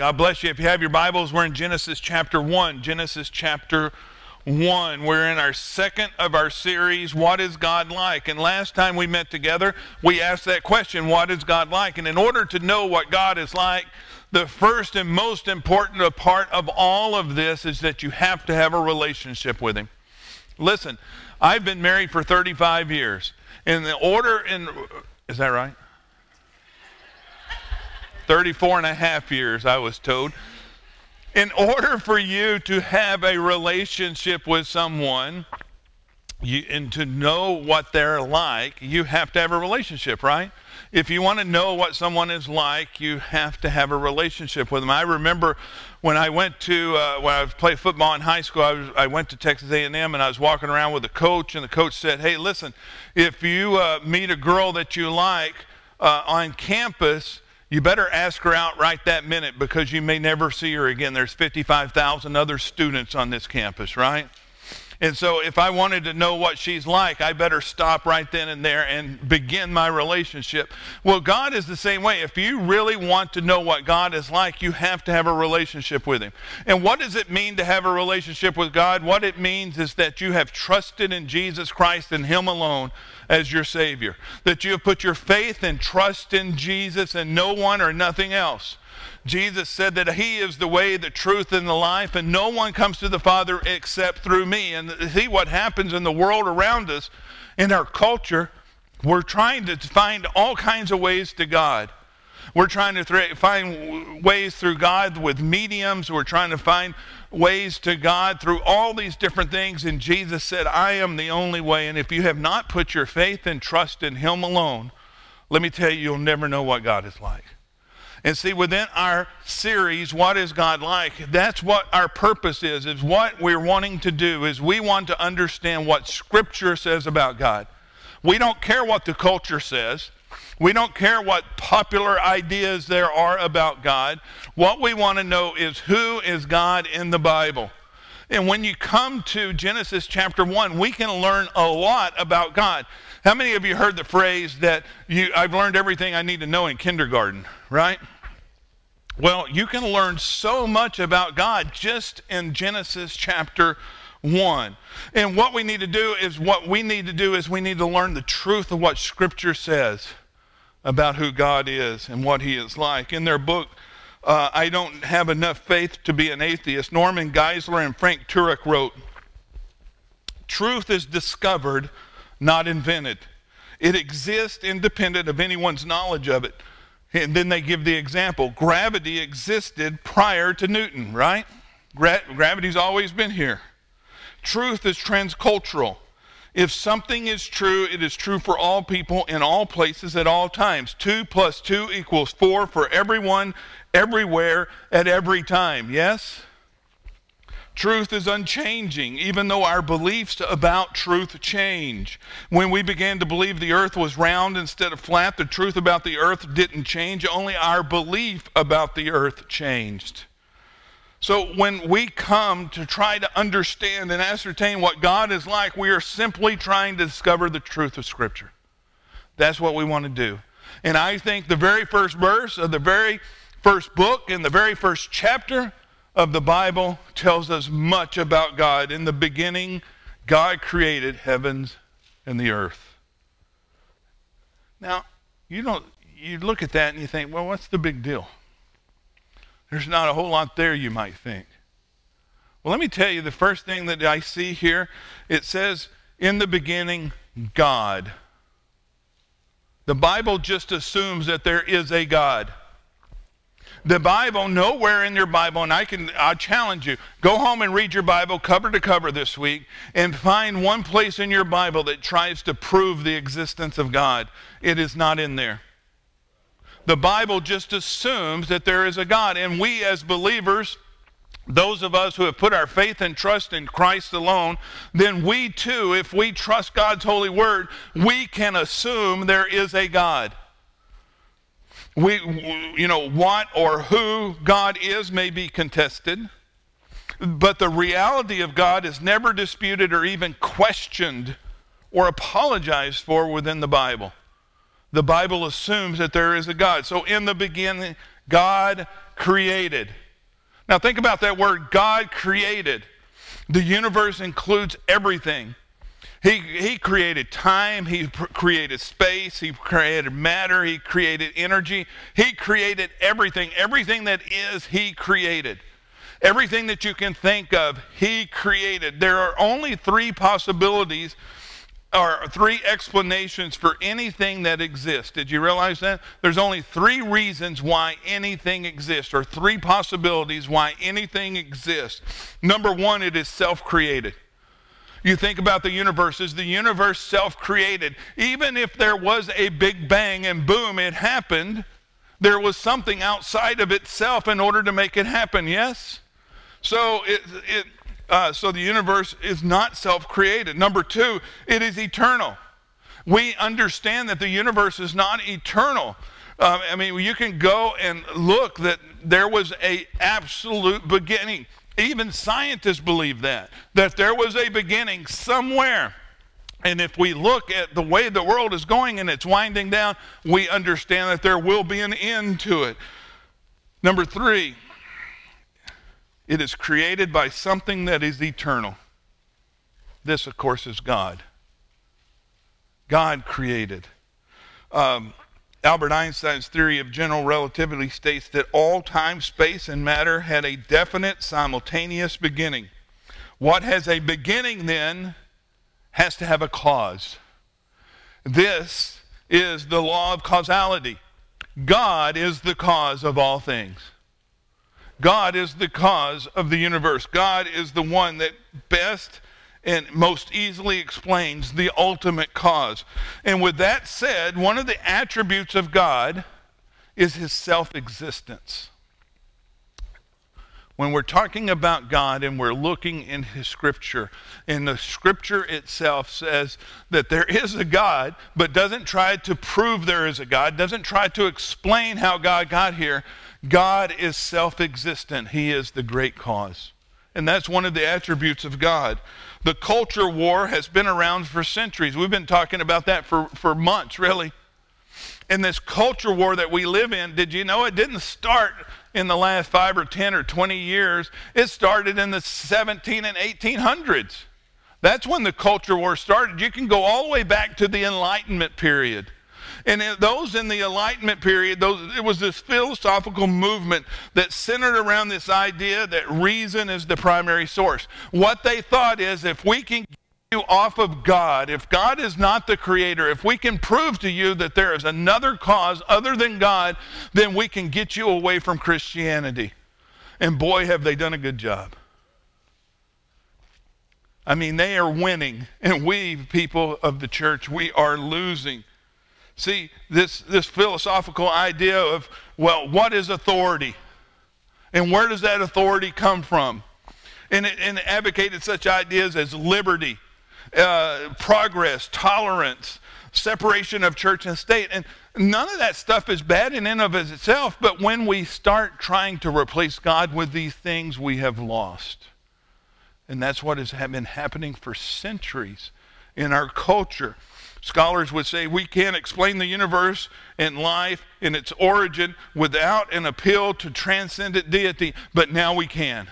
God bless you. If you have your Bibles, we're in Genesis chapter 1. Genesis chapter 1. We're in our second of our series, What is God Like? And last time we met together, we asked that question, what is God like? And in order to know what God is like, the first and most important part of all of this is that you have to have a relationship with Him. Listen, I've been married for 35 years. In the order, is that right? 34 and a half years, I was told. In order for you to have a relationship with someone and to know what they're like, you have to have a relationship, right? If you want to know what someone is like, you have to have a relationship with them. I remember when I went to, when I played football in high school, I went to Texas A&M and I was walking around with a coach, and the coach said, hey, listen, if you meet a girl that you like on campus, you better ask her out right that minute because you may never see her again. There's 55,000 other students on this campus, right? And so if I wanted to know what she's like, I better stop right then and there and begin my relationship. Well, God is the same way. If you really want to know what God is like, you have to have a relationship with Him. And what does it mean to have a relationship with God? What it means is that you have trusted in Jesus Christ and Him alone as your Savior. That you have put your faith and trust in Jesus and no one or nothing else. Jesus said that He is the way, the truth, and the life, and no one comes to the Father except through me. And see what happens in the world around us, in our culture, we're trying to find all kinds of ways to God. We're trying to find ways through God with mediums. We're trying to find ways to God through all these different things. And Jesus said, I am the only way. And if you have not put your faith and trust in Him alone, let me tell you, you'll never know what God is like. And see, within our series, What is God Like? That's what our purpose is what we're wanting to do is we want to understand what Scripture says about God. We don't care what the culture says. We don't care what popular ideas there are about God. What we want to know is who is God in the Bible. And when you come to Genesis chapter 1, we can learn a lot about God. How many of you heard the phrase that I've learned everything I need to know in kindergarten, right? Well, you can learn so much about God just in Genesis chapter 1. And what we need to do is we need to learn the truth of what Scripture says about who God is and what He is like. In their book, I Don't Have Enough Faith to Be an Atheist, Norman Geisler and Frank Turek wrote, "Truth is discovered, not invented. It exists independent of anyone's knowledge of it." And then they give the example. Gravity existed prior to Newton, right? Gravity's always been here. Truth is transcultural. If something is true, it is true for all people in all places at all times. 2 + 2 = 4 for everyone, everywhere, at every time. Yes? Truth is unchanging, even though our beliefs about truth change. When we began to believe the earth was round instead of flat, the truth about the earth didn't change. Only our belief about the earth changed. So when we come to try to understand and ascertain what God is like, we are simply trying to discover the truth of Scripture. That's what we want to do. And I think the very first verse of the very first book in the very first chapter of the Bible tells us much about God. In the beginning, God created heavens and the earth. Now, you look at that and you think, well, what's the big deal? There's not a whole lot there, you might think. Well, let me tell you the first thing that I see here. It says, in the beginning, God. The Bible just assumes that there is a God. The Bible, nowhere in your Bible, and I challenge you, go home and read your Bible cover to cover this week and find one place in your Bible that tries to prove the existence of God. It is not in there. The Bible just assumes that there is a God, and we as believers, those of us who have put our faith and trust in Christ alone, then we too, if we trust God's holy word, we can assume there is a God. What or who God is may be contested, but the reality of God is never disputed or even questioned or apologized for within the Bible. The Bible assumes that there is a God. So in the beginning, God created. Now think about that word, God created. The universe includes everything. He created time, he created space, he created matter, he created energy. He created everything. Everything that is, he created. Everything that you can think of, he created. There are only three possibilities or three explanations for anything that exists. Did you realize that? There's only three reasons why anything exists, or three possibilities why anything exists. Number one, it is self-created. You think about the universe. Is the universe self-created? Even if there was a big bang and boom, it happened, there was something outside of itself in order to make it happen, yes? So so the universe is not self-created. Number two, it is eternal. We understand that the universe is not eternal. I mean, you can go and look that there was an absolute beginning. Even scientists believe that there was a beginning somewhere. And if we look at the way the world is going and it's winding down, we understand that there will be an end to it. Number three, it is created by something that is eternal. This, of course, is God. God created. Albert Einstein's theory of general relativity states that all time, space, and matter had a definite, simultaneous beginning. What has a beginning, then, has to have a cause. This is the law of causality. God is the cause of all things. God is the cause of the universe. God is the one that best and most easily explains the ultimate cause. And with that said, one of the attributes of God is his self-existence. When we're talking about God and we're looking in his scripture, and the scripture itself says that there is a God, but doesn't try to prove there is a God, doesn't try to explain how God got here. God is self-existent. He is the great cause. And that's one of the attributes of God. The culture war has been around for centuries. We've been talking about that for months, really. And this culture war that we live in, did you know it didn't start in the last 5 or 10 or 20 years? It started in the 17 and 1800s. That's when the culture war started. You can go all the way back to the Enlightenment period. And those in the Enlightenment period, it was this philosophical movement that centered around this idea that reason is the primary source. What they thought is, if we can get you off of God, if God is not the creator, if we can prove to you that there is another cause other than God, then we can get you away from Christianity. And boy, have they done a good job. I mean, they are winning, and we, people of the church, we are losing. See, this philosophical idea of, well, what is authority? And where does that authority come from? And it advocated such ideas as liberty, progress, tolerance, separation of church and state. And none of that stuff is bad in and of itself, but when we start trying to replace God with these things, we have lost. And that's what has been happening for centuries in our culture. Scholars would say we can't explain the universe and life and its origin without an appeal to transcendent deity, but now we can.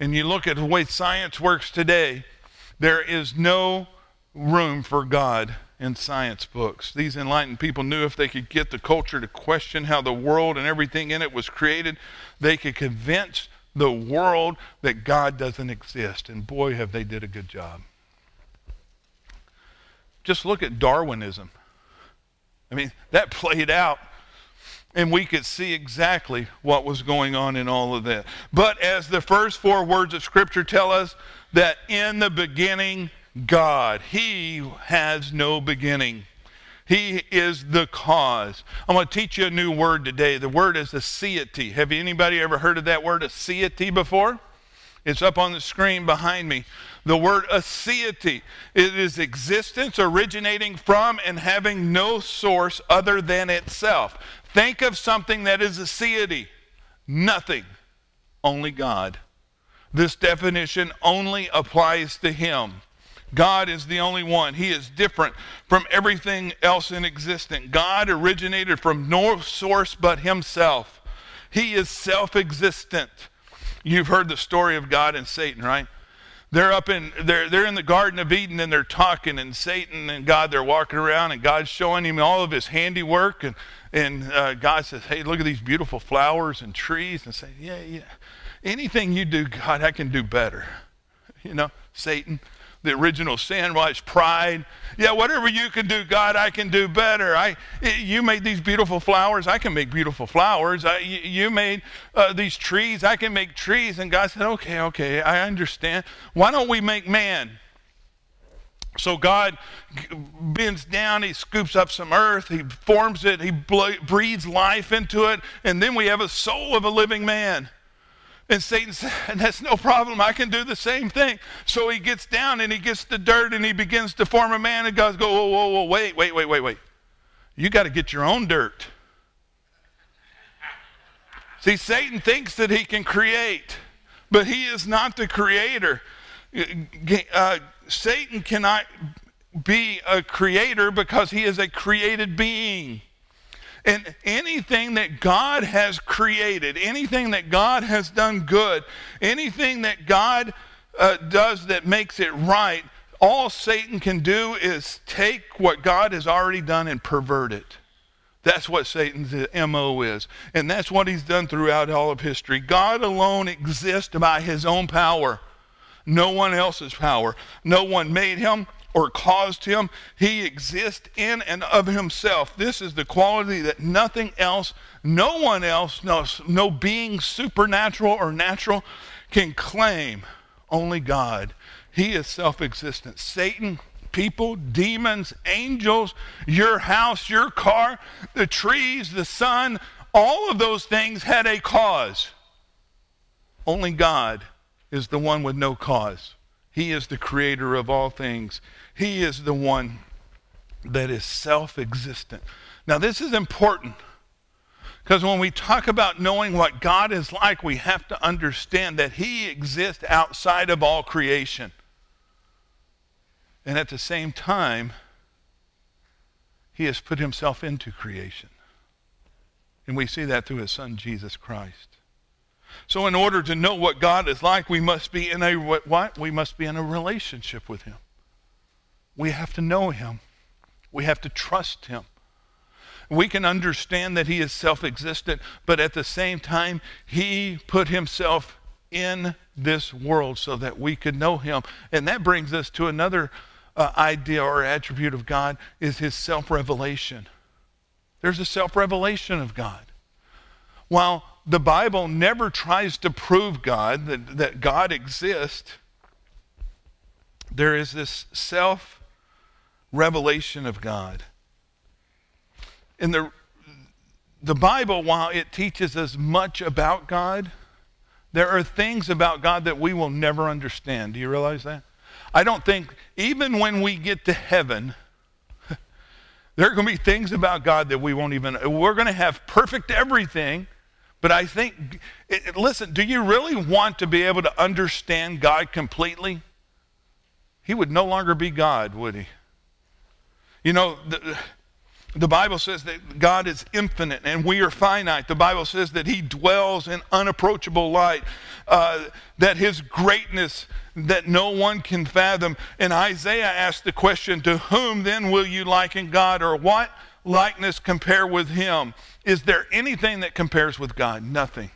And you look at the way science works today, there is no room for God in science books. These enlightened people knew if they could get the culture to question how the world and everything in it was created, they could convince the world that God doesn't exist. And boy, have they did a good job. Just look at Darwinism. I mean, that played out, and we could see exactly what was going on in all of that. But as the first 4 words of Scripture tell us, that in the beginning, God. He has no beginning. He is the cause. I'm going to teach you a new word today. The word is aseity. Have anybody ever heard of that word, aseity, before? It's up on the screen behind me. The word aseity, it is existence originating from and having no source other than itself. Think of something that is aseity. Nothing, only God. This definition only applies to him. God is the only one. He is different from everything else in existence. God originated from no source but himself. He is self-existent. You've heard the story of God and Satan, right? They're up in, they're in the Garden of Eden and they're talking, and Satan and God, they're walking around, and God's showing him all of his handiwork, and God says, hey, look at these beautiful flowers and trees, and saying, yeah, anything you do, God, I can do better. You know, Satan, the original sin was pride. Yeah, whatever you can do, God, I can do better. You made these beautiful flowers, I can make beautiful flowers. You made these trees, I can make trees. And God said, okay, I understand. Why don't we make man? So God bends down, he scoops up some earth, he forms it, he breathes life into it, and then we have a soul of a living man. And Satan said, that's no problem, I can do the same thing. So he gets down and he gets the dirt and he begins to form a man, and God goes, whoa, wait. You got to get your own dirt. See, Satan thinks that he can create, but he is not the creator. Satan cannot be a creator because he is a created being. And anything that God has created, anything that God has done good, anything that God does that makes it right, all Satan can do is take what God has already done and pervert it. That's what Satan's MO is. And that's what he's done throughout all of history. God alone exists by his own power. No one else's power. No one made him or caused him. He exists in and of himself. This is the quality that nothing else, no one else, no being supernatural or natural can claim. Only God. He is self-existent. Satan, people, demons, angels, your house, your car, the trees, the sun, all of those things had a cause. Only God is the one with no cause. He is the creator of all things. He is the one that is self-existent. Now, this is important because when we talk about knowing what God is like, we have to understand that he exists outside of all creation. And at the same time, he has put himself into creation. And we see that through his son, Jesus Christ. So in order to know what God is like, we must be in a what? We must be in a relationship with him. We have to know him. We have to trust him. We can understand that he is self-existent, but at the same time, he put himself in this world so that we could know him. And that brings us to another idea or attribute of God, is his self-revelation. There's a self-revelation of God. While the Bible never tries to prove God, that God exists, there is this self-revelation of God. And the Bible, while it teaches us much about God, there are things about God that we will never understand. Do you realize that? I don't think, even when we get to heaven, there are going to be things about God that we won't even, we're going to have perfect everything. But I think, listen, do you really want to be able to understand God completely? He would no longer be God, would he? You know, the Bible says that God is infinite and we are finite. The Bible says that he dwells in unapproachable light, that his greatness that no one can fathom. And Isaiah asked the question, to whom then will you liken God, or what likeness compare with him? Is there anything that compares with God? Nothing.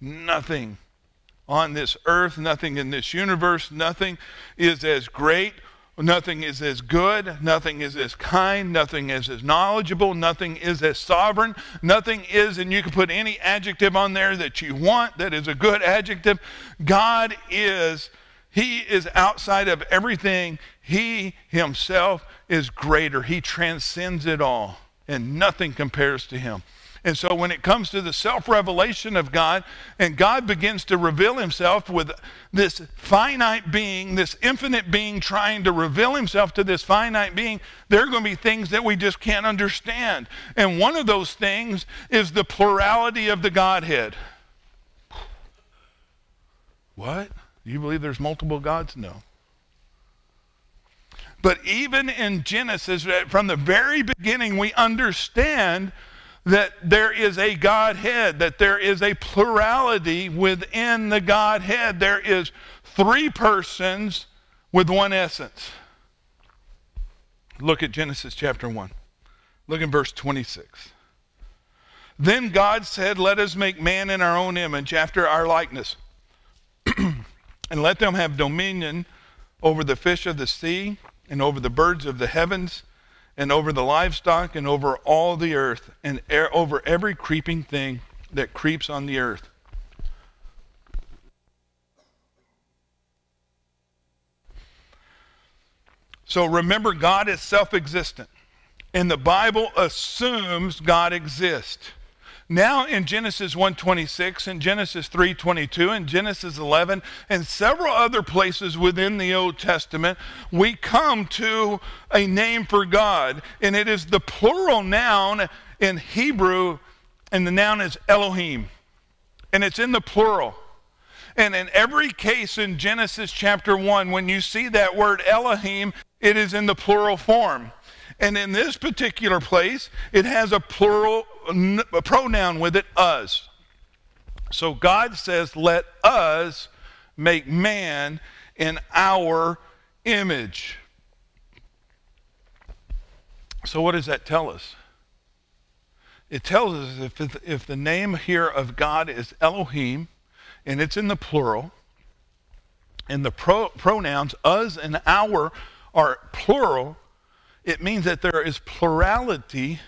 Nothing on this earth, nothing in this universe, nothing is as great, nothing is as good, nothing is as kind, nothing is as knowledgeable, nothing is as sovereign, nothing is, and you can put any adjective on there that you want that is a good adjective. God is, he is outside of everything. He himself is greater. He transcends it all, and nothing compares to him. And so when it comes to the self-revelation of God, and God begins to reveal himself with this finite being, this infinite being trying to reveal himself to this finite being, there are going to be things that we just can't understand. And one of those things is the plurality of the Godhead. What? Do you believe there's multiple gods? No. But even in Genesis, from the very beginning, we understand that there is a Godhead, that there is a plurality within the Godhead. There is three persons with one essence. Look at Genesis chapter 1. Look in verse 26. Then God said, let us make man in our own image, after our likeness, and let them have dominion over the fish of the sea, and over the birds of the heavens, and over the livestock, and over all the earth, and over every creeping thing that creeps on the earth. So remember, God is self-existent. And the Bible assumes God exists. Now in Genesis 1:26, in Genesis 3:22, in Genesis 11, and several other places within the Old Testament, we come to a name for God. And it is the plural noun in Hebrew, and the noun is Elohim. And it's in the plural. And in every case in Genesis chapter 1, when you see that word Elohim, it is in the plural form. And in this particular place, it has a plural pronoun with it, us. So God says, let us make man in our image. So what does that tell us? It tells us if the name here of God is Elohim, and it's in the plural, and the pronouns us and our are plural, it means that there is plurality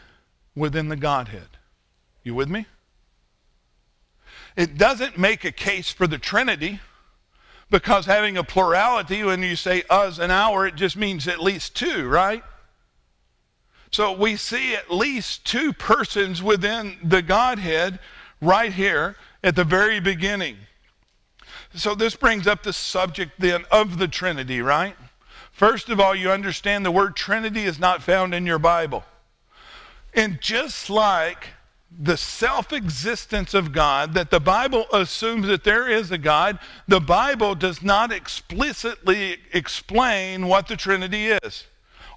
within the Godhead. You with me? It doesn't make a case for the Trinity, because having a plurality, when you say us and our, it just means at least two, right? So we see at least two persons within the Godhead right here at the very beginning. So this brings up the subject then of the Trinity, right? First of all, you understand the word Trinity is not found in your Bible. And just like the self-existence of God, that the Bible assumes that there is a God, the Bible does not explicitly explain what the Trinity is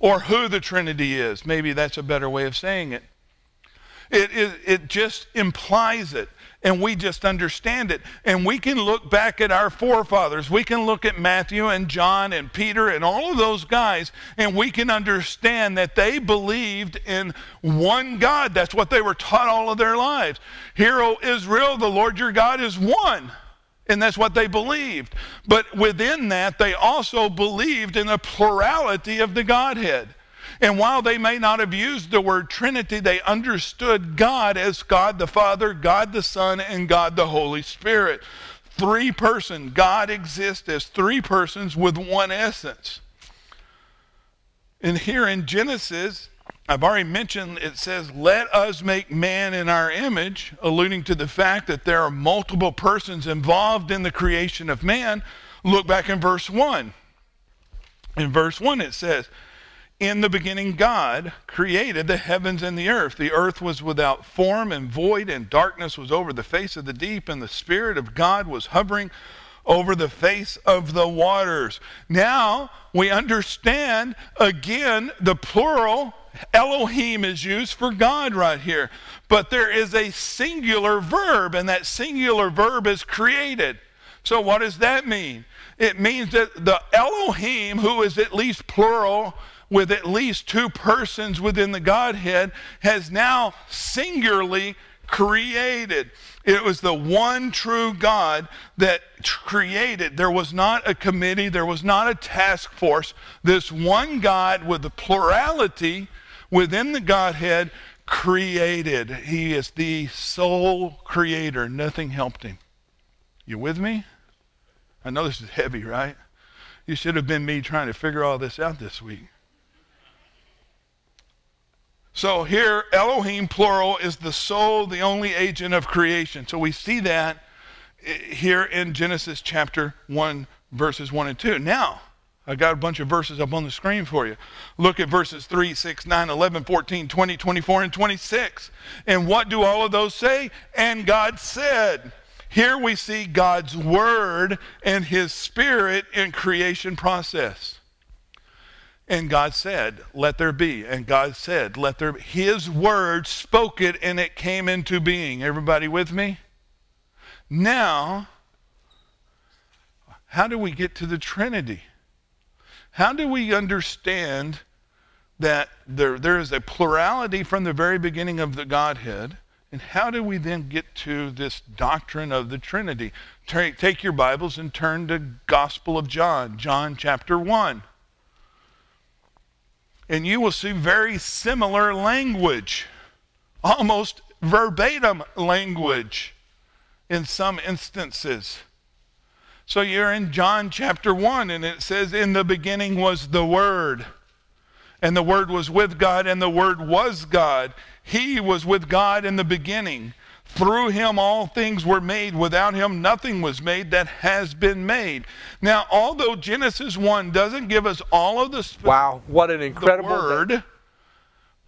or who the Trinity is. Maybe that's a better way of saying it. It just implies it. And we just understand it. And we can look back at our forefathers. We can look at Matthew and John and Peter and all of those guys, and we can understand that they believed in one God. That's what they were taught all of their lives. Hear, O Israel, the Lord your God is one. And that's what they believed. But within that, they also believed in the plurality of the Godhead. And while they may not have used the word Trinity, they understood God as God the Father, God the Son, and God the Holy Spirit. Three persons. God exists as three persons with one essence. And here in Genesis, I've already mentioned, it says, let us make man in our image, alluding to the fact that there are multiple persons involved in the creation of man. Look back in verse 1. In verse 1 it says, in the beginning God created the heavens and the earth. The earth was without form and void, and darkness was over the face of the deep, and the Spirit of God was hovering over the face of the waters. Now we understand, again, the plural Elohim is used for God right here. But there is a singular verb, and that singular verb is created. So what does that mean? It means that the Elohim, who is at least plural, with at least two persons within the Godhead, has now singularly created. It was the one true God that created. There was not a committee. There was not a task force. This one God with the plurality within the Godhead created. He is the sole creator. Nothing helped him. You with me? I know this is heavy, right? You should have been me trying to figure all this out this week. So here, Elohim, plural, is the sole, the only agent of creation. So we see that here in Genesis chapter 1, verses 1 and 2. Now, I got a bunch of verses up on the screen for you. Look at verses 3, 6, 9, 11, 14, 20, 24, and 26. And what do all of those say? And God said. Here we see God's word and his Spirit in creation process. And God said, let there be. And God said, let there be. His word spoke it and it came into being. Everybody with me? Now, how do we get to the Trinity? How do we understand that there is a plurality from the very beginning of the Godhead? And how do we then get to this doctrine of the Trinity? Take your Bibles and turn to Gospel of John, John chapter 1. And you will see very similar language, almost verbatim language in some instances. So you're in John chapter 1, and it says, in the beginning was the Word, and the Word was with God, and the Word was God. He was with God in the beginning. Through him all things were made. Without him nothing was made that has been made. Now, although Genesis 1 doesn't give us all of the wow, what an incredible word.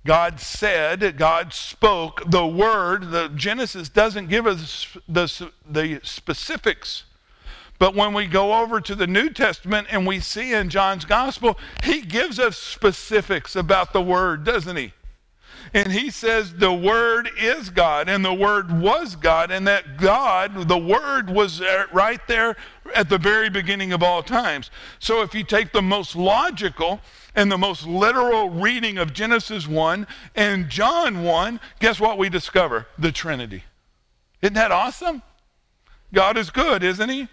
God said, God spoke, the word, the Genesis doesn't give us the specifics. But when we go over to the New Testament and we see in John's gospel, he gives us specifics about the word, doesn't he? And he says the Word is God, and the Word was God, and that God, the Word, was right there at the very beginning of all times. So if you take the most logical and the most literal reading of Genesis 1 and John 1, guess what we discover? The Trinity. Isn't that awesome? God is good, isn't he?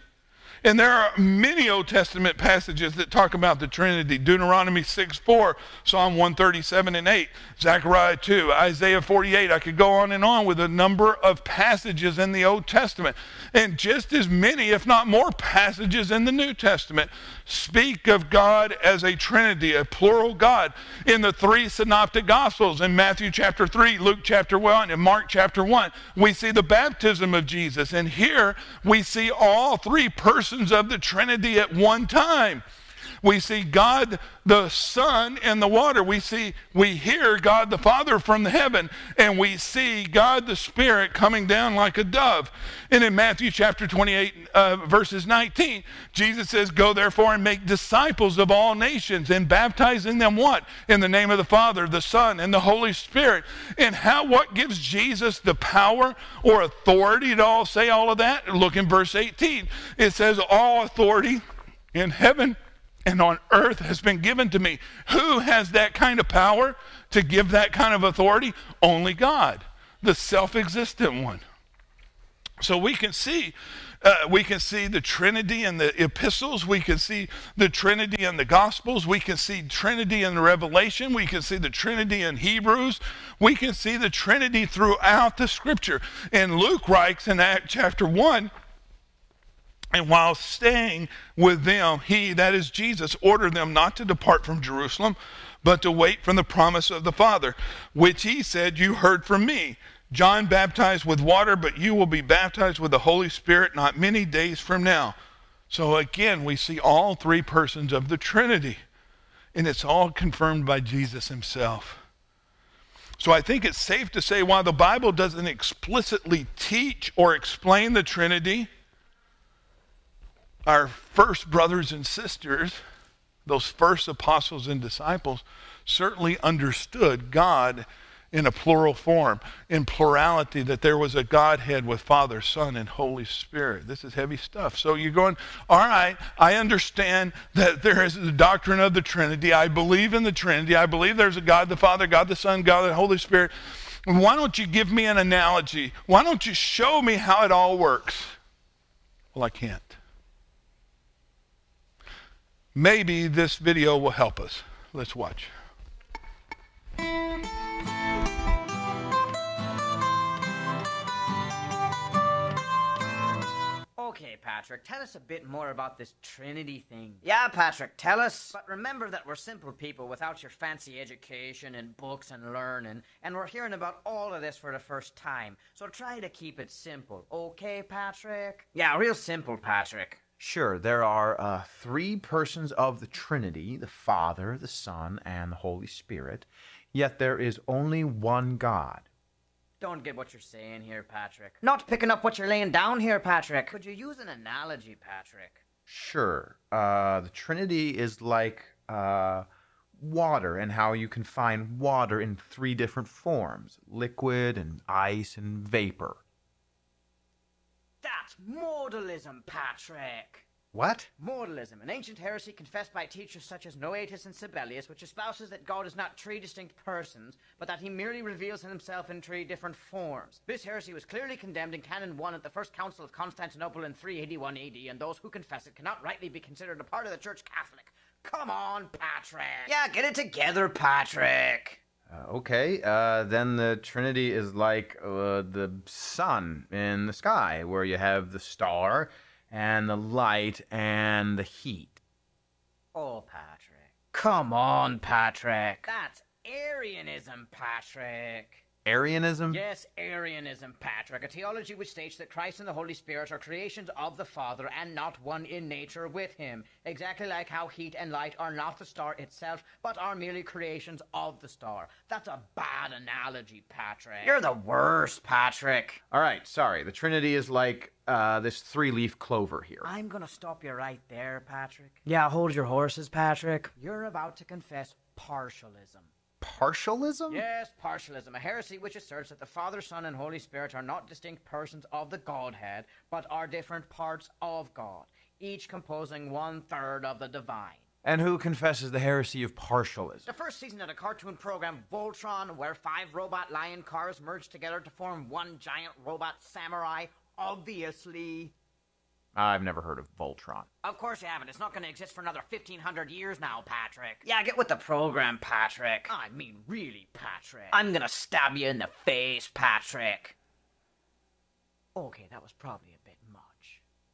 And there are many Old Testament passages that talk about the Trinity. Deuteronomy 6:4, Psalm 137 and 8, Zechariah 2, Isaiah 48. I could go on and on with a number of passages in the Old Testament. And just as many, if not more, passages in the New Testament speak of God as a Trinity, a plural God. In the three synoptic Gospels, in Matthew chapter 3, Luke chapter 1, and Mark chapter 1, we see the baptism of Jesus. And here we see all three persons of the Trinity at one time. We see God the Son in the water. We hear God the Father from heaven, and we see God the Spirit coming down like a dove. And in Matthew chapter 28, verses 19, Jesus says, go therefore and make disciples of all nations, and baptizing them what? In the name of the Father, the Son, and the Holy Spirit. And what gives Jesus the power or authority to say all of that? Look in verse 18. It says, all authority in heaven and on earth has been given to me. Who has that kind of power to give that kind of authority? Only God, the self-existent one. So we can see the Trinity in the epistles. We can see the Trinity in the Gospels. We can see Trinity in the Revelation. We can see the Trinity in Hebrews. We can see the Trinity throughout the Scripture. And Luke writes in Acts chapter 1, and while staying with them, he, that is Jesus, ordered them not to depart from Jerusalem, but to wait for the promise of the Father, which he said, you heard from me. John baptized with water, but you will be baptized with the Holy Spirit not many days from now. So again, we see all three persons of the Trinity, and it's all confirmed by Jesus himself. So I think it's safe to say while the Bible doesn't explicitly teach or explain the Trinity, our first brothers and sisters, those first apostles and disciples, certainly understood God in a plural form, in plurality, that there was a Godhead with Father, Son, and Holy Spirit. This is heavy stuff. So you're going, all right, I understand that there is the doctrine of the Trinity. I believe in the Trinity. I believe there's a God the Father, God the Son, God the Holy Spirit. Why don't you give me an analogy? Why don't you show me how it all works? Well, I can't. Maybe this video will help us. Let's watch. Okay, Patrick, tell us a bit more about this Trinity thing. Yeah, Patrick, tell us. But remember that we're simple people without your fancy education and books and learning, and we're hearing about all of this for the first time. So try to keep it simple. Okay, Patrick? Yeah, real simple, Patrick. Sure, there are three persons of the Trinity, the Father, the Son, and the Holy Spirit, yet there is only one God. Don't get what you're saying here, Patrick. Not picking up what you're laying down here, Patrick. Could you use an analogy, Patrick? Sure. The Trinity is like water and how you can find water in three different forms: liquid and ice and vapor. That's modalism, Patrick. What? Modalism, an ancient heresy confessed by teachers such as Noetus and Sabellius, which espouses that God is not three distinct persons, but that he merely reveals himself in three different forms. This heresy was clearly condemned in Canon 1 at the First Council of Constantinople in 381 AD, and those who confess it cannot rightly be considered a part of the Church Catholic. Come on, Patrick! Yeah, get it together, Patrick! Then the Trinity is like the sun in the sky, where you have the star and the light and the heat. Oh, Patrick. Come on, Patrick. That's Arianism, Patrick. Arianism? Yes, Arianism, Patrick. A theology which states that Christ and the Holy Spirit are creations of the Father and not one in nature with him. Exactly like how heat and light are not the star itself, but are merely creations of the star. That's a bad analogy, Patrick. You're the worst, Patrick. All right, sorry. The Trinity is like this three-leaf clover here. I'm gonna stop you right there, Patrick. Yeah, hold your horses, Patrick. You're about to confess partialism. Partialism? Yes, partialism, a heresy which asserts that the Father, Son, and Holy Spirit are not distinct persons of the Godhead, but are different parts of God, each composing one-third of the divine. And who confesses the heresy of partialism? The first season of the cartoon program Voltron, where 5 robot lion cars merge together to form one giant robot samurai, obviously. I've never heard of Voltron. Of course you haven't. It's not going to exist for another 1,500 years now, Patrick. Yeah, get with the program, Patrick. I mean, really, Patrick. I'm going to stab you in the face, Patrick. Okay, that was probably a bit much.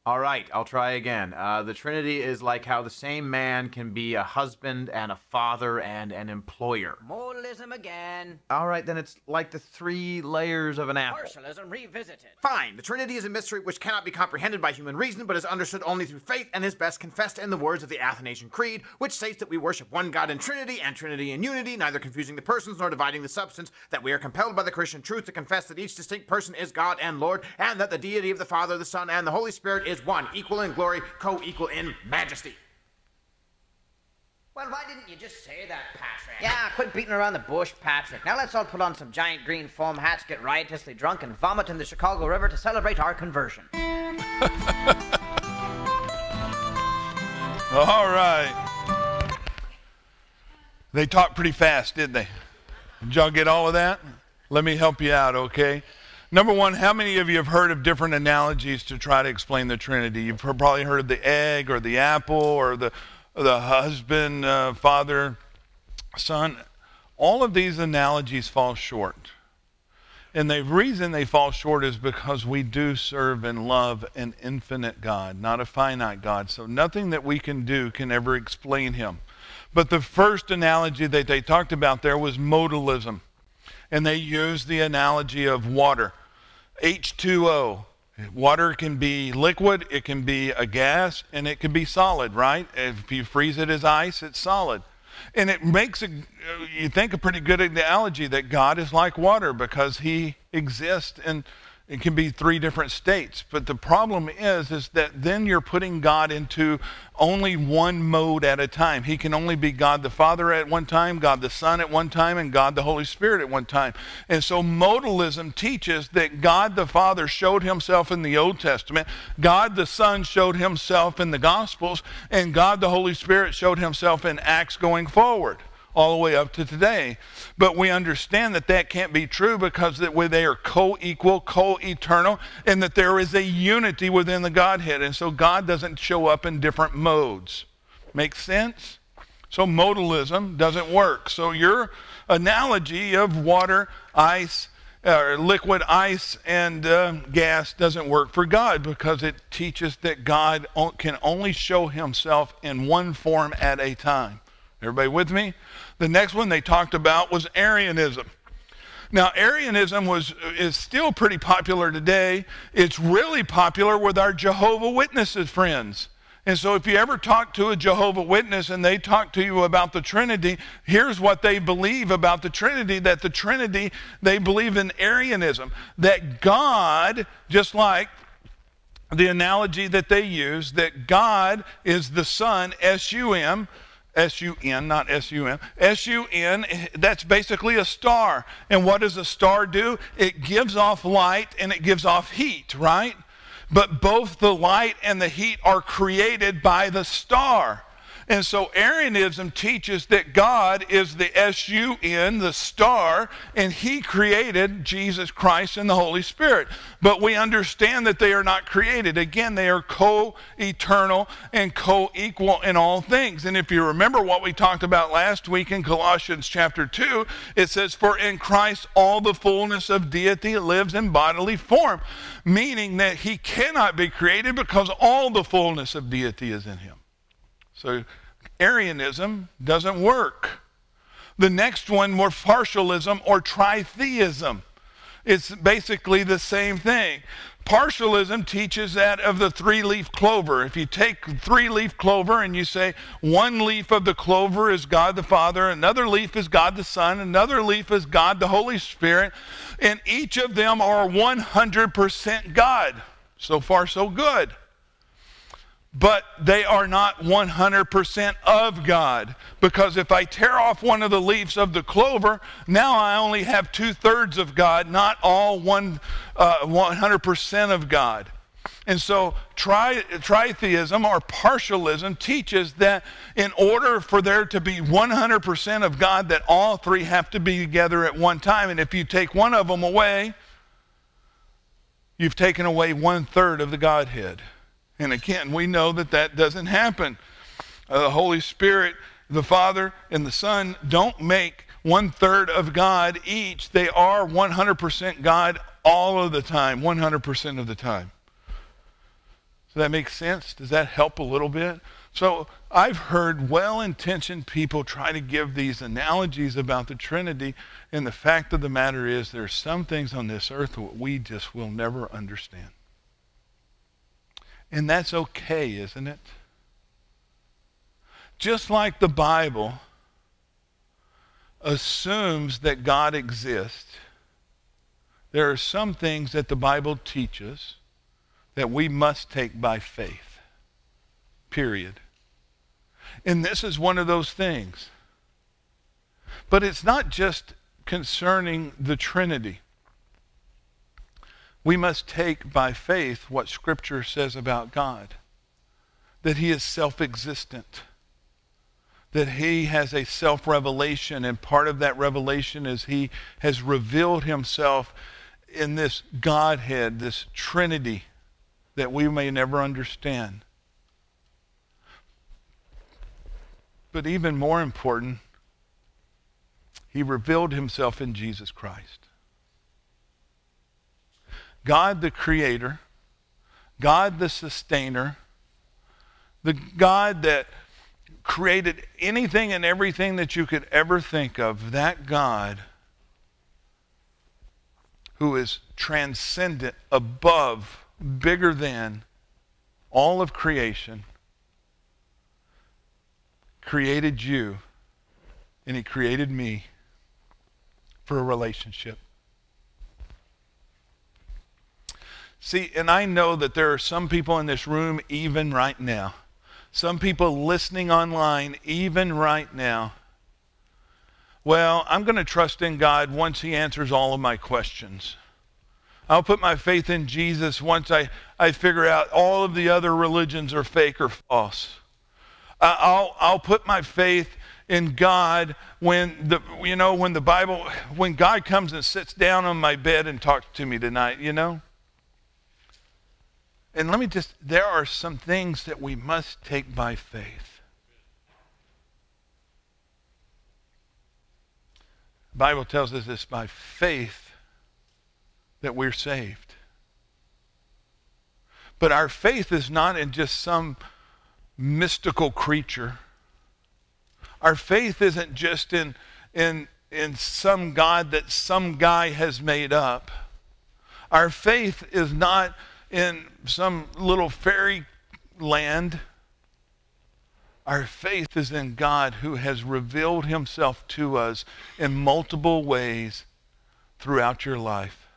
All right, I'll try again. The Trinity is like how the same man can be a husband and a father and an employer. Modalism again. All right, then it's like the three layers of an apple. Partialism revisited. Fine. The Trinity is a mystery which cannot be comprehended by human reason, but is understood only through faith and is best confessed in the words of the Athanasian Creed, which states that we worship one God in Trinity and Trinity in unity, neither confusing the persons nor dividing the substance, that we are compelled by the Christian truth to confess that each distinct person is God and Lord, and that the deity of the Father, the Son, and the Holy Spirit is one, equal in glory, co-equal in majesty. Well, why didn't you just say that, Patrick? Yeah, quit beating around the bush, Patrick. Now let's all put on some giant green foam hats, get riotously drunk, and vomit in the Chicago River to celebrate our conversion. All right. They talked pretty fast, didn't they? Did y'all get all of that? Let me help you out, okay? Number one, how many of you have heard of different analogies to try to explain the Trinity? You've probably heard of the egg or the apple or the husband, father, son. All of these analogies fall short. And the reason they fall short is because we do serve and love an infinite God, not a finite God. So nothing that we can do can ever explain him. But the first analogy that they talked about there was modalism. And they used the analogy of water. H2O. Water can be liquid, it can be a gas, and it can be solid, right? If you freeze it as ice, it's solid. And it makes, you think, a pretty good analogy that God is like water because he exists and it can be three different states. But the problem is that then you're putting God into only one mode at a time. He can only be God the Father at one time, God the Son at one time, and God the Holy Spirit at one time. And so modalism teaches that God the Father showed himself in the Old Testament, God the Son showed himself in the Gospels, and God the Holy Spirit showed himself in Acts going forward, all the way up to today. But we understand that that can't be true because that they are co-equal, co-eternal, and that there is a unity within the Godhead. And so God doesn't show up in different modes. Make sense? So modalism doesn't work. So your analogy of water, ice, or liquid, ice, and gas doesn't work for God because it teaches that God can only show himself in one form at a time. Everybody with me? The next one they talked about was Arianism. Now, Arianism is still pretty popular today. It's really popular with our Jehovah's Witnesses friends. And so if you ever talk to a Jehovah's Witness and they talk to you about the Trinity, here's what they believe about the Trinity, that the Trinity, they believe in Arianism, that God, just like the analogy that they use, that God is the Son, S-U-M, S-U-N, not S-U-M. S-U-N, that's basically a star. And what does a star do? It gives off light and it gives off heat, right? But both the light and the heat are created by the star. And so Arianism teaches that God is the S-U-N, the star, and he created Jesus Christ and the Holy Spirit. But we understand that they are not created. Again, they are co-eternal and co-equal in all things. And if you remember what we talked about last week in Colossians chapter 2, it says, "For in Christ all the fullness of deity lives in bodily form," meaning that he cannot be created because all the fullness of deity is in him. So Arianism doesn't work. The next one, more partialism or tritheism. It's basically the same thing. Partialism teaches that of the three-leaf clover. If you take three-leaf clover and you say one leaf of the clover is God the Father, another leaf is God the Son, another leaf is God the Holy Spirit, and each of them are 100% God. So far, so good. But they are not 100% of God, because if I tear off one of the leaves of the clover, now I only have 2/3 of God, not all 100% of God. And so tritheism or partialism teaches that in order for there to be 100% of God, that all three have to be together at one time. And if you take one of them away, you've taken away 1/3 of the Godhead. And again, we know that that doesn't happen. The Holy Spirit, the Father, and the Son don't make 1/3 of God each. They are 100% God all of the time, 100% of the time. Does that make sense? Does that help a little bit? So I've heard well-intentioned people try to give these analogies about the Trinity, and the fact of the matter is there are some things on this earth that we just will never understand. And that's okay, isn't it? Just like the Bible assumes that God exists, there are some things that the Bible teaches that we must take by faith. Period. And this is one of those things. But it's not just concerning the Trinity. We must take by faith what Scripture says about God, that he is self-existent, that he has a self-revelation, and part of that revelation is he has revealed himself in this Godhead, this Trinity that we may never understand. But even more important, he revealed himself in Jesus Christ. God the Creator, God the Sustainer, the God that created anything and everything that you could ever think of, that God who is transcendent, above, bigger than all of creation, created you and he created me for a relationship. See, and I know that there are some people in this room even right now, some people listening online even right now. Well, I'm going to trust in God once he answers all of my questions. I'll put my faith in Jesus once I figure out all of the other religions are fake or false. I'll put my faith in God when God comes and sits down on my bed and talks to me tonight, you know. And let me just, there are some things that we must take by faith. The Bible tells us it's by faith that we're saved. But our faith is not in just some mystical creature. Our faith isn't just in some God that some guy has made up. Our faith is not in some little fairy land. Our faith is in God who has revealed himself to us in multiple ways throughout your life.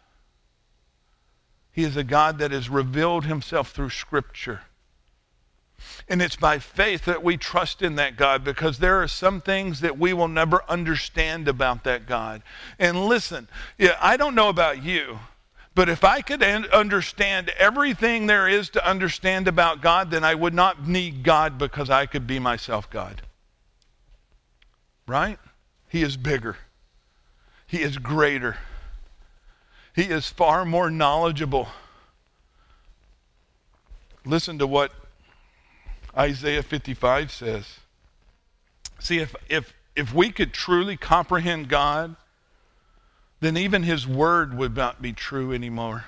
He is a God that has revealed himself through Scripture. And it's by faith that we trust in that God, because there are some things that we will never understand about that God. And listen, I don't know about you, but if I could understand everything there is to understand about God, then I would not need God, because I could be myself God. Right? He is bigger. He is greater. He is far more knowledgeable. Listen to what Isaiah 55 says. See, if we could truly comprehend God, then even his word would not be true anymore.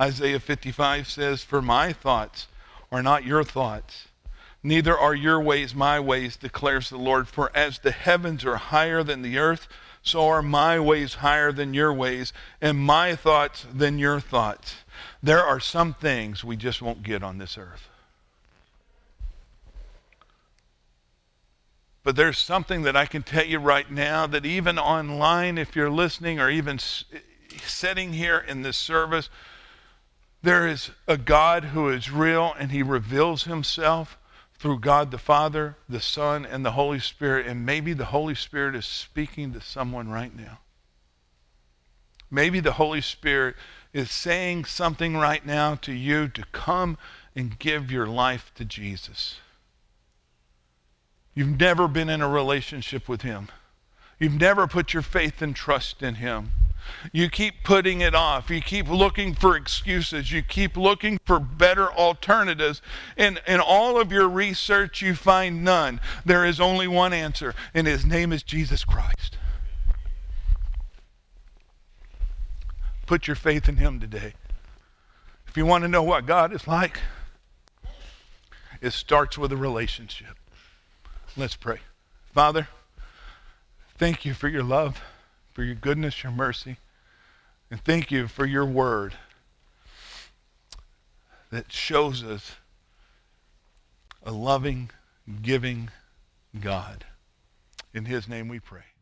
Isaiah 55 says, "For my thoughts are not your thoughts, neither are your ways my ways, declares the Lord. For as the heavens are higher than the earth, so are my ways higher than your ways, and my thoughts than your thoughts." There are some things we just won't get on this earth. But there's something that I can tell you right now that even online, if you're listening, or even sitting here in this service, there is a God who is real, and he reveals himself through God the Father, the Son, and the Holy Spirit. And maybe the Holy Spirit is speaking to someone right now. Maybe the Holy Spirit is saying something right now to you to come and give your life to Jesus. You've never been in a relationship with him. You've never put your faith and trust in him. You keep putting it off. You keep looking for excuses. You keep looking for better alternatives. And in all of your research, you find none. There is only one answer, and his name is Jesus Christ. Put your faith in him today. If you want to know what God is like, it starts with a relationship. Let's pray. Father, thank you for your love, for your goodness, your mercy, and thank you for your word that shows us a loving, giving God. In his name we pray.